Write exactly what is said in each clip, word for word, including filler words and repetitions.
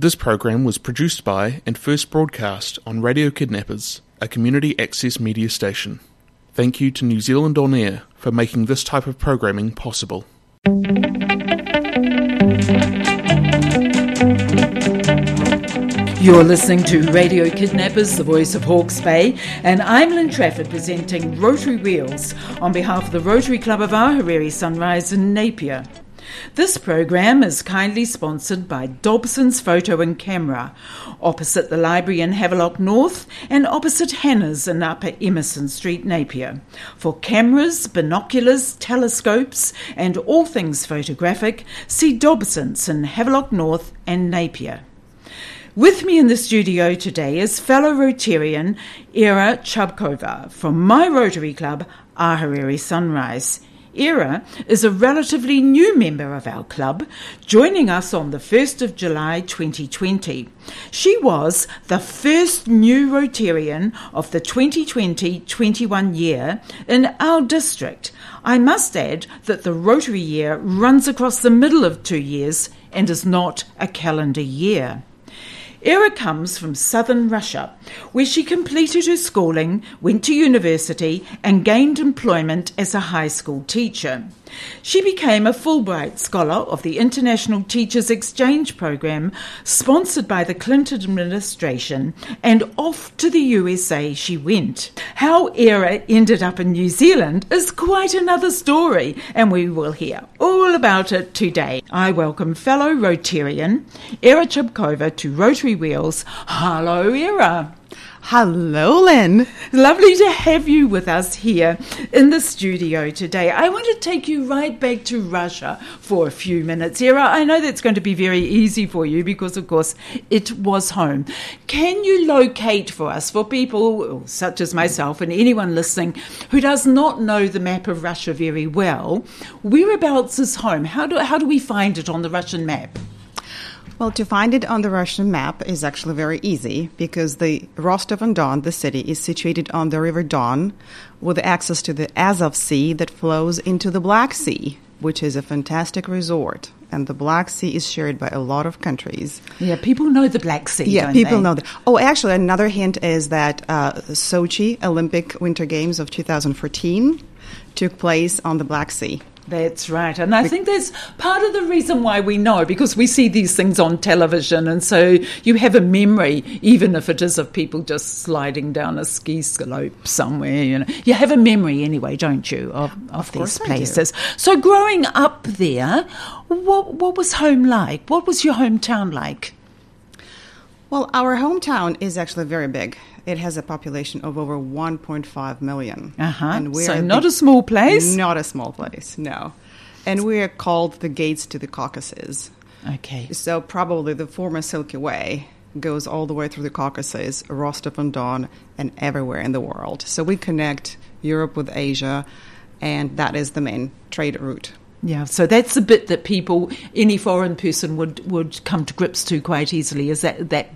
This program was produced by and first broadcast on Radio Kidnappers, a community access media station. Thank you to New Zealand On Air for making this type of programming possible. You're listening to Radio Kidnappers, the voice of Hawke's Bay, and I'm Lynn Trafford presenting Rotary Wheels on behalf of the Rotary Club of Ahuriri Sunrise in Napier. This program is kindly sponsored by Dobson's Photo and Camera, opposite the library in Havelock North and opposite Hannah's in Upper Emerson Street, Napier, for cameras, binoculars, telescopes and all things photographic. See Dobson's in Havelock North and Napier. With me in the studio today is fellow Rotarian Ira Chubukova from my Rotary Club, Ahuriri Sunrise. Ira is a relatively new member of our club, joining us on the first of July twenty twenty. She was the first new Rotarian of the twenty twenty twenty-one year in our district. I must add that the Rotary year runs across the middle of two years and is not a calendar year. Ira comes from southern Russia, where she completed her schooling, went to university, and gained employment as a high school teacher. She became a Fulbright Scholar of the International Teachers Exchange Program, sponsored by the Clinton administration, and off to the U S A she went. How Ira ended up in New Zealand is quite another story, and we will hear all about it today. I welcome fellow Rotarian Ira Chubukova to Rotary Wheels. Hello, Ira. Hello, Lynn. Lovely to have you with us here in the studio today. I want to take you right back to Russia for a few minutes. Ira, I know that's going to be very easy for you because, of course, it was home. Can you locate for us, for people such as myself and anyone listening who does not know the map of Russia very well, whereabouts is home? How do, how do we find it on the Russian map? Well, to find it on the Russian map is actually very easy because the Rostov-on-Don, the city, is situated on the River Don with access to the Azov Sea that flows into the Black Sea, which is a fantastic resort. And the Black Sea is shared by a lot of countries. Yeah, people know the Black Sea, yeah, don't they? Yeah, people know that. Oh, actually, another hint is that uh, Sochi Olympic Winter Games of two thousand fourteen took place on the Black Sea. That's right. And I think that's part of the reason why we know, because we see these things on television. And so you have a memory, even if it is of people just sliding down a ski slope somewhere. You know, you have a memory anyway, don't you, of, of, of these places. So growing up there, what what was home like? What was your hometown like? Well, our hometown is actually very big. It has a population of over one point five million. Uh-huh. And we're so not the, a small place? Not a small place, no. And we are called the gates to the Caucasus. Okay. So probably the former Silky Way goes all the way through the Caucasus, Rostov-on-Don, and everywhere in the world. So we connect Europe with Asia, and that is the main trade route. Yeah, so that's a bit that people, any foreign person would, would come to grips to quite easily, is that, that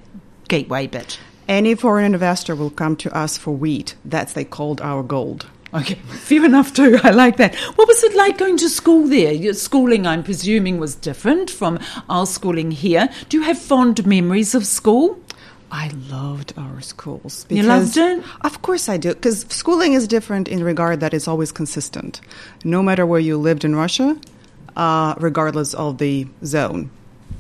gateway bit. Any foreign investor will come to us for wheat. That's they called our gold. Okay, fair enough too. I like that. What was it like going to school there? Your schooling, I'm presuming, was different from our schooling here. Do you have fond memories of school? I loved our schools. You loved it? Of course I do, because schooling is different in regard that it's always consistent. No matter where you lived in Russia, uh, regardless of the zone,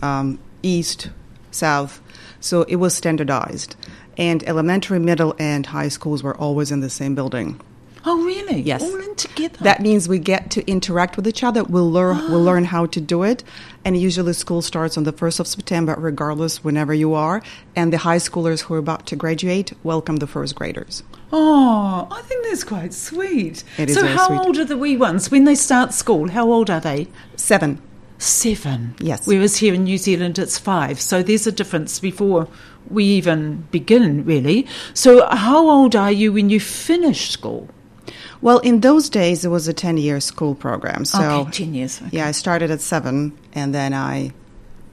um, east, south, so it was standardized. And elementary, middle, and high schools were always in the same building. Oh, really? Yes. All in together. That means we get to interact with each other. We'll learn, oh. we'll learn how to do it. And usually school starts on the first of September, regardless whenever you are. And the high schoolers who are about to graduate welcome the first graders. Oh, I think that's quite sweet. It is so very how sweet. Old are the wee ones when they start school? How old are they? Seven. Seven. Yes. Whereas here in New Zealand it's five. So there's a difference before we even begin, really. So how old are you when you finish school? Well, in those days it was a ten-year school program. So, okay, ten years. Okay. Yeah, I started at seven and then I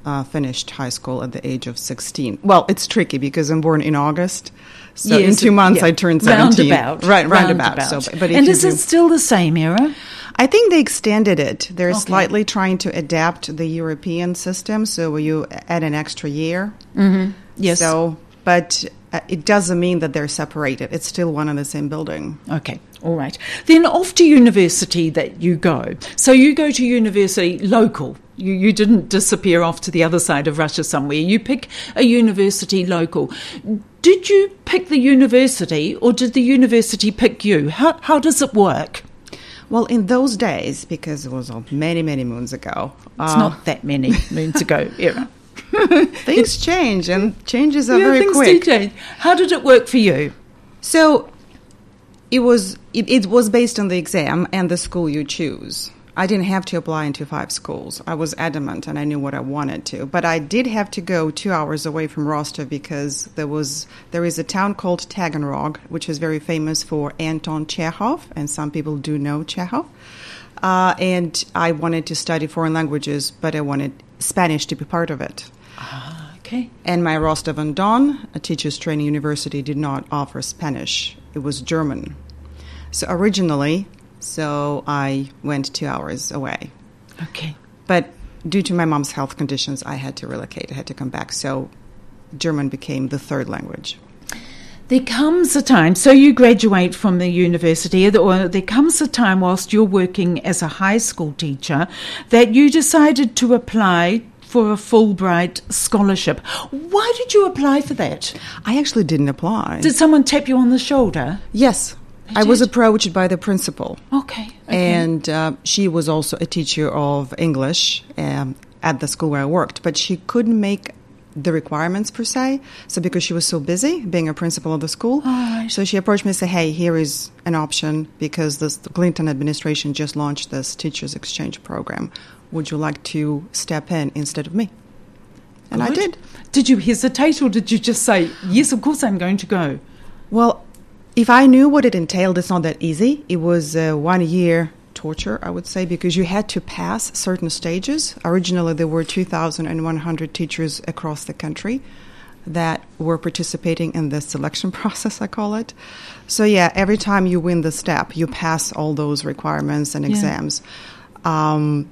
uh, finished high school at the age of sixteen. Well, it's tricky because I'm born in August. So yes, in two months yeah. I turned seventeen. Roundabout. Right, roundabout. roundabout. So, but, but and is it still the same era? I think they extended it. They're okay. slightly trying to adapt the European system, so you add an extra year. Mm-hmm. Yes. So, but uh, it doesn't mean that they're separated. It's still one and the same building. Okay. All right. Then off to university that you go. So you go to university local. You, you didn't disappear off to the other side of Russia somewhere. You pick a university local. Did you pick the university or did the university pick you? How how does it work? Well, in those days, because it was many, many moons ago. It's uh, not that many moons ago, era. Things change, and changes are yeah, very things quick. Things do change. How did it work for you? So it was it, it was based on the exam and the school you choose. I didn't have to apply into five schools. I was adamant, and I knew what I wanted to. But I did have to go two hours away from Rostov because there was there is a town called Taganrog, which is very famous for Anton Chekhov, and some people do know Chekhov. Uh, and I wanted to study foreign languages, but I wanted Spanish to be part of it. Ah, okay. And my Rostov-on-Don, a teacher's training university, did not offer Spanish. It was German. So originally... So I went two hours away. Okay. But due to my mom's health conditions, I had to relocate. I had to come back. So German became the third language. There comes a time, so you graduate from the university, or there comes a time whilst you're working as a high school teacher that you decided to apply for a Fulbright scholarship. Why did you apply for that? I actually didn't apply. Did someone tap you on the shoulder? Yes. I was approached by the principal. Okay. okay. And uh, she was also a teacher of English um, at the school where I worked, but she couldn't make the requirements per se, so because she was so busy being a principal of the school. Oh, so she approached me and said, hey, here is an option because this, the Clinton administration just launched this teachers exchange program. Would you like to step in instead of me? And Good. I did. Did you hesitate or did you just say, yes, of course I'm going to go? Well, if I knew what it entailed, it's not that easy. It was uh, one-year torture, I would say, because you had to pass certain stages. Originally, there were two thousand one hundred teachers across the country that were participating in the selection process, I call it. So, yeah, every time you win the step, you pass all those requirements and exams. Yeah. Um,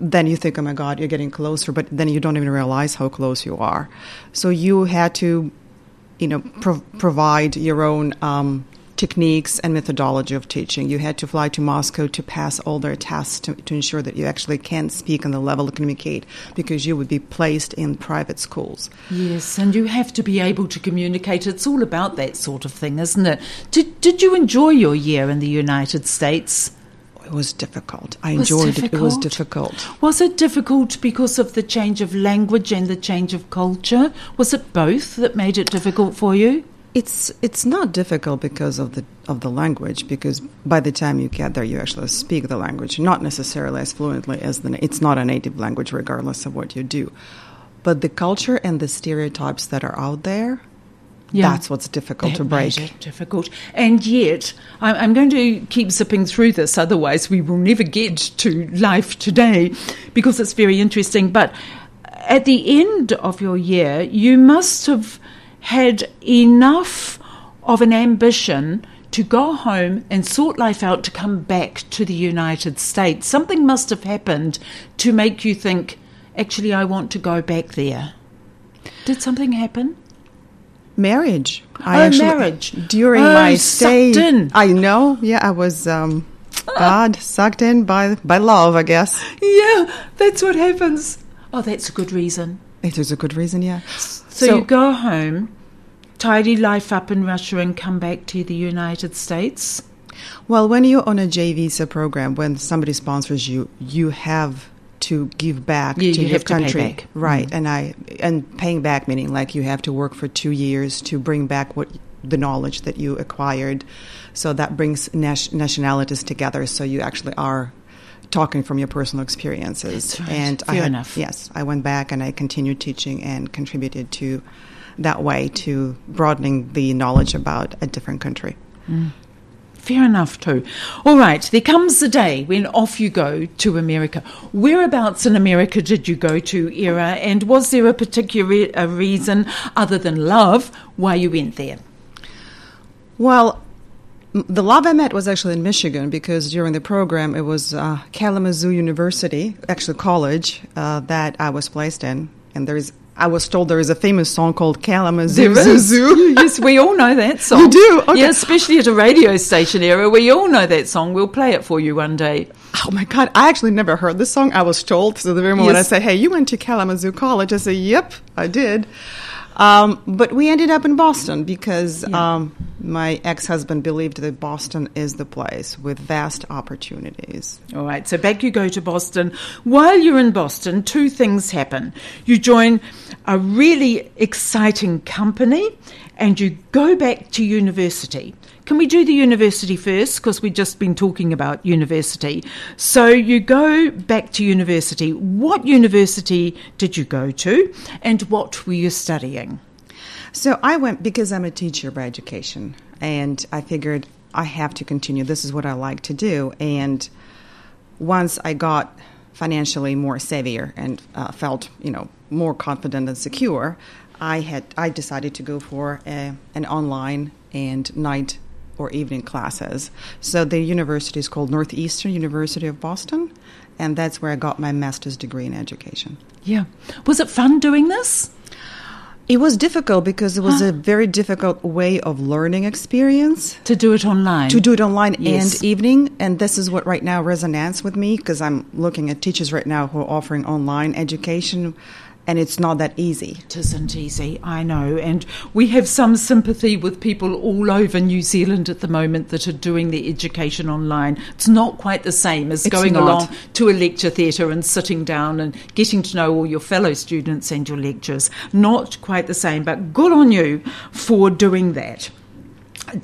then you think, oh, my God, you're getting closer, but then you don't even realize how close you are. So you had to... you know, pro- provide your own um, techniques and methodology of teaching. You had to fly to Moscow to pass all their tests to, to ensure that you actually can speak on the level to communicate because you would be placed in private schools. Yes, and you have to be able to communicate. It's all about that sort of thing, isn't it? Did, did you enjoy your year in the United States? It was difficult. I enjoyed it. It was difficult. Was it difficult because of the change of language and the change of culture? Was it both that made it difficult for you? It's it's not difficult because of the of the language, because by the time you get there, you actually speak the language, not necessarily as fluently as the... It's not a native language, regardless of what you do. But the culture and the stereotypes that are out there... Yeah. That's what's difficult that to break. Made it difficult. And yet, I'm going to keep zipping through this, otherwise we will never get to life today, because it's very interesting. But at the end of your year, you must have had enough of an ambition to go home and sort life out to come back to the United States. Something must have happened to make you think, actually, I want to go back there. Did something happen? Marriage. I oh, actually, marriage. During oh, my stay. Sucked in. I know. Yeah, I was, um, God, sucked in by, by love, I guess. Yeah, that's what happens. Oh, that's a good reason. It is a good reason, yeah. So, so you go home, tidy life up in Russia and come back to the United States? Well, when you're on a J visa program, when somebody sponsors you, you have... to give back yeah, to you your have country, to pay back. Right? Mm-hmm. And I and paying back meaning like you have to work for two years to bring back what the knowledge that you acquired. So that brings nas- nationalities together. So you actually are talking from your personal experiences. That's right. And Fair I had, enough. Yes, I went back and I continued teaching and contributed to that way to broadening the knowledge about a different country. Mm. Fair enough, too. All right, there comes the day when off you go to America. Whereabouts in America did you go to, Ira, and was there a particular re- a reason other than love why you went there? Well, The lab I met was actually in Michigan, because during the program it was uh, Kalamazoo University, actually college, uh, that I was placed in. And there is, I was told there is a famous song called Kalamazoo Zoo Zoo. Yes, we all know that song. You do? Okay. Yeah, especially at a radio station era. We all know that song. We'll play it for you one day. Oh, my God. I actually never heard this song. I was told. So the very moment yes. I said, hey, you went to Kalamazoo College. I said, yep, I did. Um, but we ended up in Boston because yeah. um, my ex-husband believed that Boston is the place with vast opportunities. All right, so back you go to Boston. While you're in Boston, two things happen. You join a really exciting company and you go back to university. Can we do the university first? Because we've just been talking about university. So you go back to university. What university did you go to and what were you studying? So I went because I'm a teacher by education, and I figured I have to continue. This is what I like to do. And once I got financially more savvier and uh, felt, you know, more confident and secure, I had I decided to go for a, an online and night or evening classes. So the university is called Northeastern University of Boston, and that's where I got my master's degree in education. Yeah. Was it fun doing this? It was difficult because it was huh. a very difficult way of learning experience. To do it online. To do it online yes. and evening. And this is what right now resonates with me, because I'm looking at teachers right now who are offering online education. And it's not that easy. It isn't easy, I know. And we have some sympathy with people all over New Zealand at the moment that are doing their education online. It's not quite the same as it's going not. along to a lecture theatre and sitting down and getting to know all your fellow students and your lectures. Not quite the same, but good on you for doing that.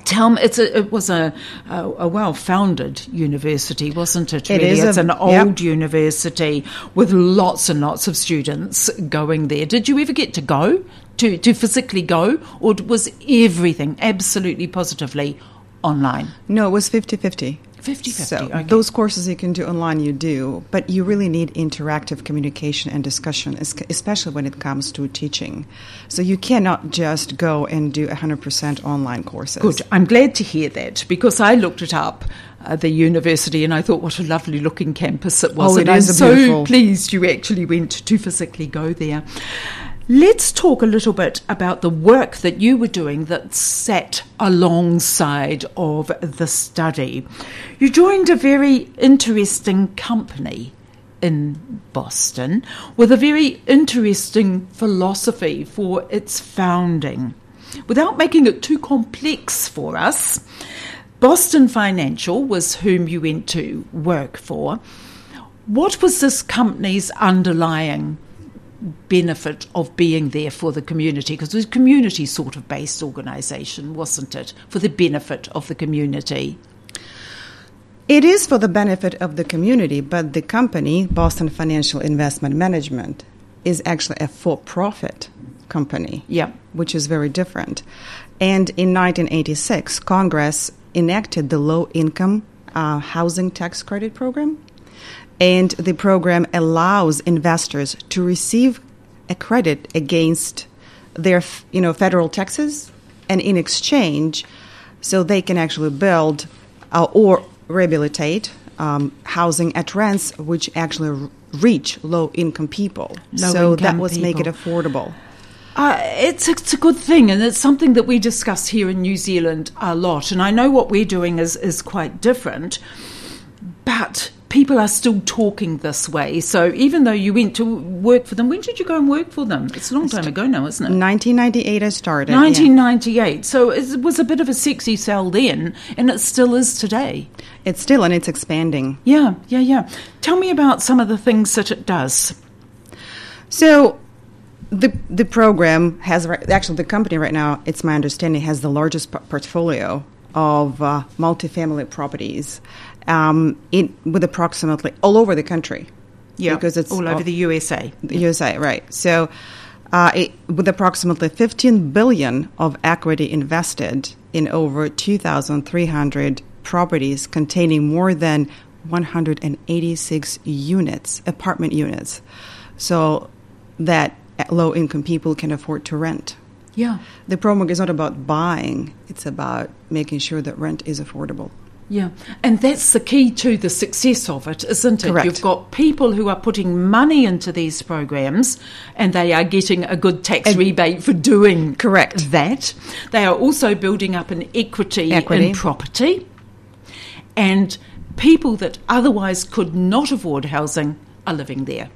Tell me, it's a, it was a, a, a well-founded university, wasn't it? Really? It is. It's a, an old yep. university with lots and lots of students going there. Did you ever get to go, to, to physically go, or was everything absolutely positively online? No, it was fifty-fifty. fifty-fifty, so okay. Those courses you can do online, you do, but you really need interactive communication and discussion, especially when it comes to teaching. So you cannot just go and do one hundred percent online courses. Good. I'm glad to hear that, because I looked it up, uh, the university, and I thought what a lovely looking campus it was. Oh, it and is I'm beautiful. So pleased you actually went to physically go there. Let's talk a little bit about the work that you were doing that sat alongside of the study. You joined a very interesting company in Boston with a very interesting philosophy for its founding. Without making it too complex for us, Boston Financial was whom you went to work for. What was this company's underlying benefit of being there for the community, because it was a community sort of based organisation, wasn't it, for the benefit of the community? It is for the benefit of the community, but the company, Boston Financial Investment Management, is actually a for-profit company, yeah, which is very different. And in nineteen eighty-six, Congress enacted the low-income uh, housing tax credit program. And the program allows investors to receive a credit against their, you know, federal taxes, and in exchange, so they can actually build uh, or rehabilitate um, housing at rents which actually r- reach low-income people. Low so income that was people. Make it affordable. Uh, it's, it's a good thing, and it's something that we discuss here in New Zealand a lot. And I know what we're doing is is quite different, but people are still talking this way. So even though you went to work for them, when did you go and work for them? It's a long time ago now, isn't it? nineteen ninety-eight I started. nineteen ninety-eight Yeah. So it was a bit of a sexy sell then, and it still is today. It's still, and it's expanding. Yeah, yeah, yeah. Tell me about some of the things that it does. So the the program has, actually the company right now, it's my understanding, has the largest portfolio of uh, multifamily properties Um, in, with approximately all over the country. Yeah, because it's all over uh, the U S A. The yeah. U S A, right. So uh, it, with approximately fifteen billion dollars of equity invested in over two thousand three hundred properties containing more than one hundred eighty-six units, apartment units, so that low-income people can afford to rent. Yeah. The program is not about buying. It's about making sure that rent is affordable. Yeah, and that's the key to the success of it, isn't it? Correct. You've got people who are putting money into these programs and they are getting a good tax and rebate for doing correct that. They are also building up an equity, equity in property, and people that otherwise could not afford housing are living there.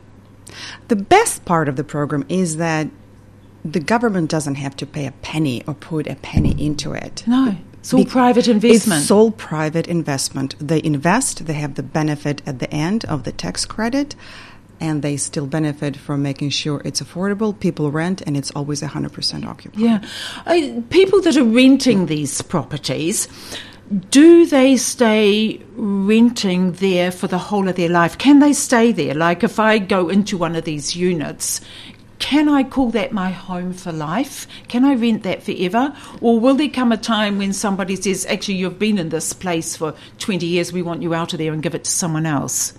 The best part of the program is that the government doesn't have to pay a penny or put a penny into it. No. It's all private investment. It's all private investment. They invest, they have the benefit at the end of the tax credit, and they still benefit from making sure it's affordable, people rent, and it's always one hundred percent occupied. Yeah. I, people that are renting these properties, do they stay renting there for the whole of their life? Can they stay there? Like if I go into one of these units, can I call that my home for life? Can I rent that forever? Or will there come a time when somebody says, actually, you've been in this place for twenty years, we want you out of there and give it to someone else?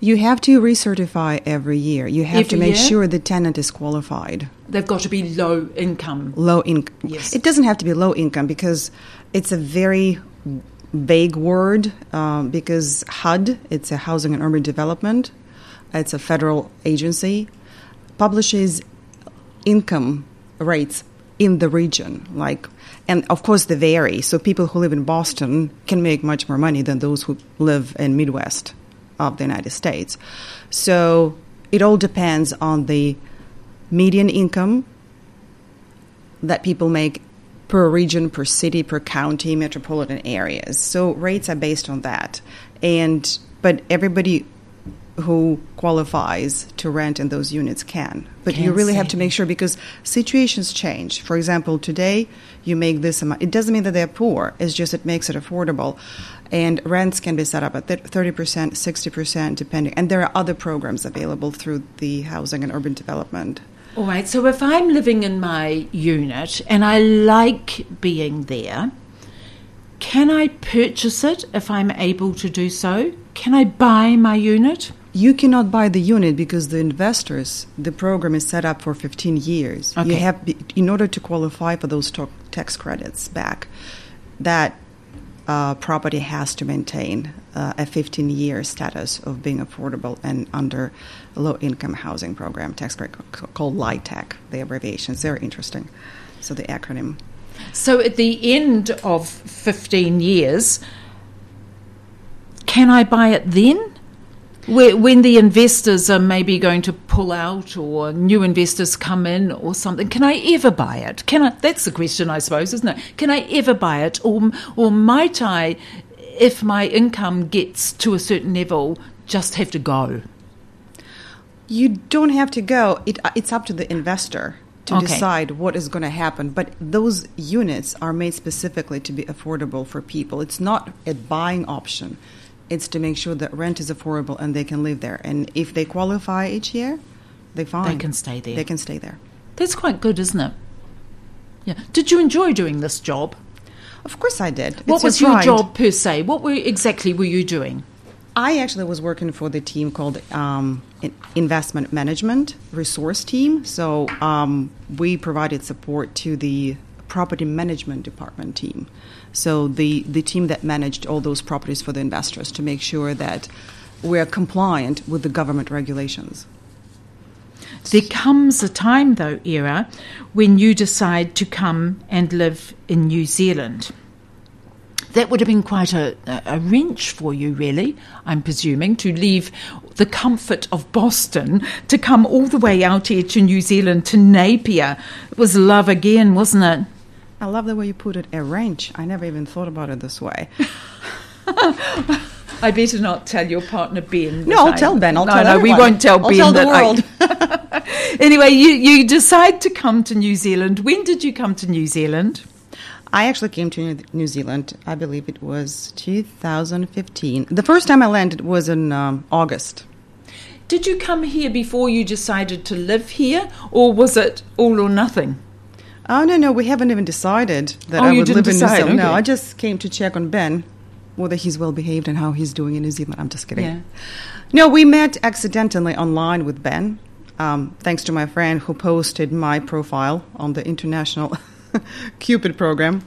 You have to recertify every year. You have every to make year? sure the tenant is qualified. They've got to be low income. Low income. Yes. It doesn't have to be low income because it's a very vague word um, because H U D, it's a Housing and Urban Development, it's a federal agency, publishes income rates in the region, like, and of course they vary. So people who live in Boston can make much more money than those who live in Midwest of the United States. So it all depends on the median income that people make per region, per city, per county, metropolitan areas. So rates are based on that, and but everybody who qualifies to rent in those units can. But Can't you really have to make sure because situations change. For example, today you make this amount. It doesn't mean that they're poor. It's just it makes it affordable. And rents can be set up at thirty percent, sixty percent, depending. And there are other programs available through the Housing and Urban Development. All right. So if I'm living in my unit and I like being there, can I purchase it if I'm able to do so? Can I buy my unit? You cannot buy the unit because the investors, the program is set up for fifteen years. Okay. You have, in order to qualify for those tax credits back, that uh, property has to maintain uh, a fifteen-year status of being affordable and under low-income housing program tax credit called L I H T C. The abbreviations, they're interesting. So the acronym. So at the end of fifteen years, can I buy it then? When the investors are maybe going to pull out or new investors come in or something, can I ever buy it? Can I? That's the question, I suppose, isn't it? Can I ever buy it? Or, or might I, if my income gets to a certain level, just have to go? You don't have to go. It, it's up to the investor to okay. decide what is going to happen. But those units are made specifically to be affordable for people. It's not a buying option. It's to make sure that rent is affordable and they can live there. And if they qualify each year, they fine. They can stay there. They can stay there. That's quite good, isn't it? Yeah. Did you enjoy doing this job? Of course I did. What it's was your job per se? What were exactly were you doing? I actually was working for the team called um, Investment Management Resource Team. So um, we provided support to the property management department team. So the, the team that managed all those properties for the investors to make sure that we're compliant with the government regulations. There comes a time, though, Ira, when you decide to come and live in New Zealand. That would have been quite a, a wrench for you, really, I'm presuming, to leave the comfort of Boston to come all the way out here to New Zealand, to Napier. It was love again, wasn't it? I love the way you put it, a wrench. I never even thought about it this way. I better not tell your partner, Ben. No, I'll I, tell Ben. I'll no, tell no, everyone. No, we won't tell I'll Ben. I'll tell the world. I, anyway, you, you decide to come to New Zealand. When did you come to New Zealand? I actually came to New Zealand, I believe it was two thousand fifteen. The first time I landed was in um, August. Did you come here before you decided to live here, or was it all or nothing? Oh, no, no, we haven't even decided that oh, I would live decide, in New Zealand. Okay. No, I just came to check on Ben, whether he's well-behaved and how he's doing in New Zealand. I'm just kidding. Yeah. No, we met accidentally online with Ben, um, thanks to my friend who posted my profile on the international Cupid program.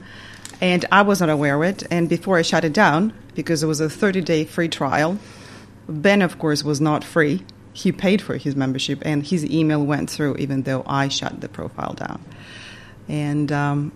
And I was not aware of it. And before I shut it down, because it was a thirty-day free trial, Ben, of course, was not free. He paid for his membership, and his email went through, even though I shut the profile down. And um,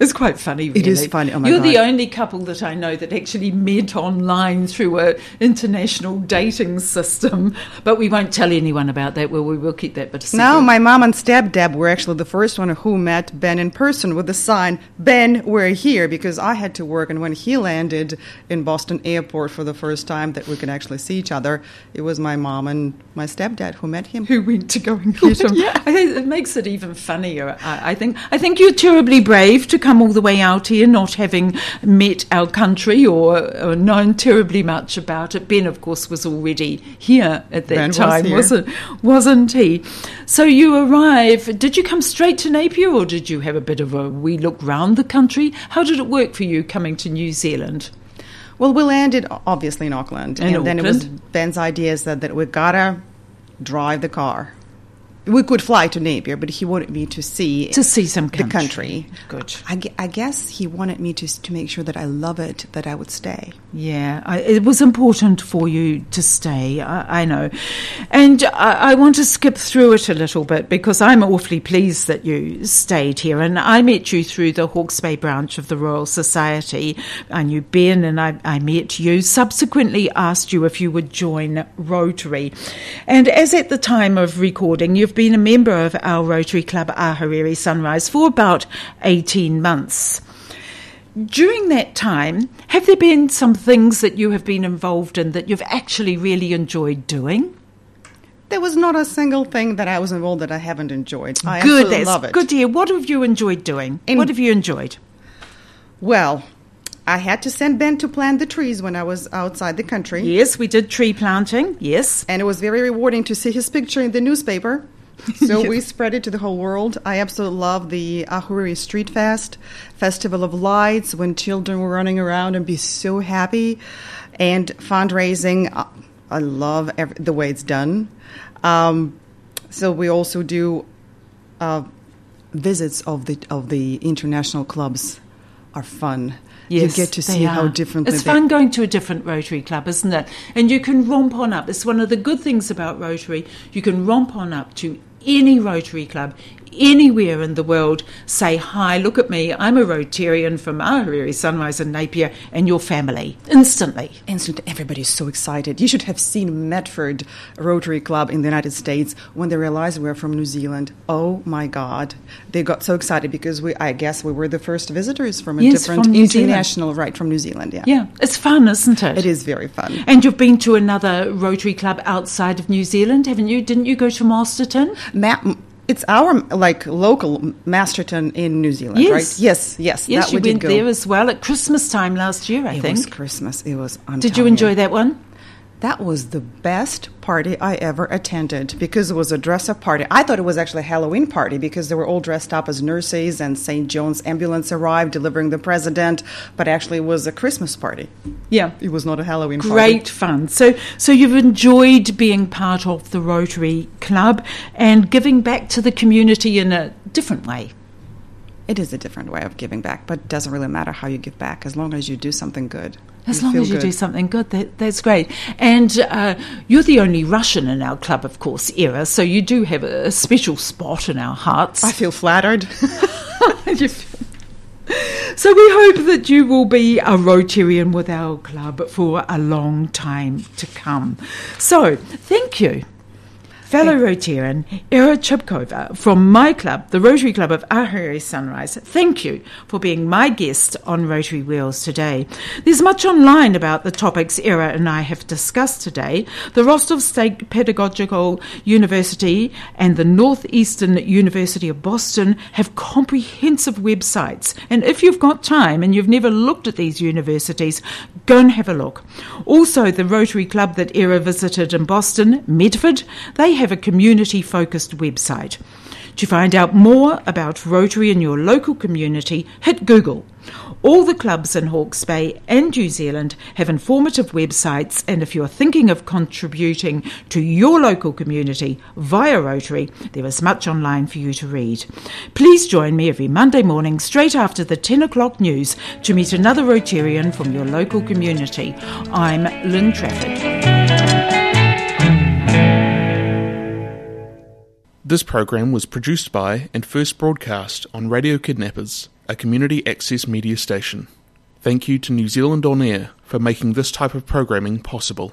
it's quite funny, really. It is funny. Oh my You're God. The only couple that I know that actually met online through an international dating system. But we won't tell anyone about that. Well, we will keep that bit a secret. No, my mom and stepdad were actually the first one who met Ben in person with the sign, Ben, we're here, because I had to work. And when he landed in Boston Airport for the first time that we could actually see each other, it was my mom and my stepdad who met him. Who went to go and get him. Yeah. I think it makes it even funnier, I, I think. I think you're terribly brave to come all the way out here not having met our country or, or known terribly much about it. Ben, of course, was already here at that Ben time, was wasn't, wasn't he? So you arrive. Did you come straight to Napier, or did you have a bit of a wee look round the country? How did it work for you coming to New Zealand? Well, we landed, obviously, in Auckland. And, and then it was Ben's idea that, that we got to drive the car. We could fly to Napier, but he wanted me to see to see some country. The country. Good. I, I guess he wanted me to to make sure that I love it, that I would stay. Yeah, I, it was important for you to stay. I, I know, and I, I want to skip through it a little bit because I'm awfully pleased that you stayed here. And I met you through the Hawke's Bay branch of the Royal Society. I knew Ben, and I, I met you. Subsequently, asked you if you would join Rotary, and as at the time of recording, you've been a member of our Rotary Club Ahuriri Sunrise for about eighteen months. During that time, have there been some things that you have been involved in that you've actually really enjoyed doing? There was not a single thing that I was involved that I haven't enjoyed. I good, absolutely love it. Good to hear. What have you enjoyed doing? In, what have you enjoyed? Well, I had to send Ben to plant the trees when I was outside the country. Yes, we did tree planting, yes. And it was very rewarding to see his picture in the newspaper. So we spread it to the whole world. I absolutely love the Ahuriri Street Fest, Festival of Lights, when children were running around and be so happy. And fundraising, I love every, the way it's done. Um, so we also do uh, visits of the of the international clubs are fun. Yes, you get to see how different it's fun going to a different Rotary club, isn't it? And you can romp on up. It's one of the good things about Rotary. You can romp on up to any Rotary club anywhere in the world, say, hi, look at me, I'm a Rotarian from Ahuriri Sunrise in Napier, and your family. Instantly. Instantly. Everybody's so excited. You should have seen Medford Rotary Club in the United States when they realized we were from New Zealand. Oh, my God. They got so excited because we, I guess we were the first visitors from a yes, different from international, Zealand. Right, from New Zealand, yeah. Yeah, it's fun, isn't it? It is very fun. And you've been to another Rotary Club outside of New Zealand, haven't you? Didn't you go to Masterton? Ma- It's our, like, local Masterton in New Zealand, yes. Right? Yes, yes. Yes, that you we went there as well at Christmas time last year, I it think. It was Christmas. It was, I'm Did you enjoy you. that one? That was the best party I ever attended because it was a dress-up party. I thought it was actually a Halloween party because they were all dressed up as nurses and Saint John's ambulance arrived delivering the president, but actually it was a Christmas party. Yeah. It was not a Halloween Great party. Great fun. So so you've enjoyed being part of the Rotary Club and giving back to the community in a different way. It is a different way of giving back, but it doesn't really matter how you give back as long as you do something good. As long as you do something good, that, that's great. And uh, you're the only Russian in our club, of course, Ira, so you do have a, a special spot in our hearts. I feel flattered. So we hope that you will be a Rotarian with our club for a long time to come. So thank you. Fellow Rotarian, Ira Chubukova, from my club, the Rotary Club of Ahuriri Sunrise, thank you for being my guest on Rotary Wheels today. There's much online about the topics Ira and I have discussed today. The Rostov State Pedagogical University and the Northeastern University of Boston have comprehensive websites. And if you've got time and you've never looked at these universities, go and have a look. Also, the Rotary Club that Ira visited in Boston, Medford, they have have a community-focused website. To find out more about Rotary in your local community, hit Google All the clubs in Hawke's Bay and New Zealand have informative websites, and if you're thinking of contributing to your local community via Rotary, there is much online for you to read. Please join me every Monday morning straight after the ten o'clock news to meet another Rotarian from your local community. I'm Lynn Trafford. This program was produced by and first broadcast on Radio Kidnappers, a community access media station. Thank you to New Zealand On Air for making this type of programming possible.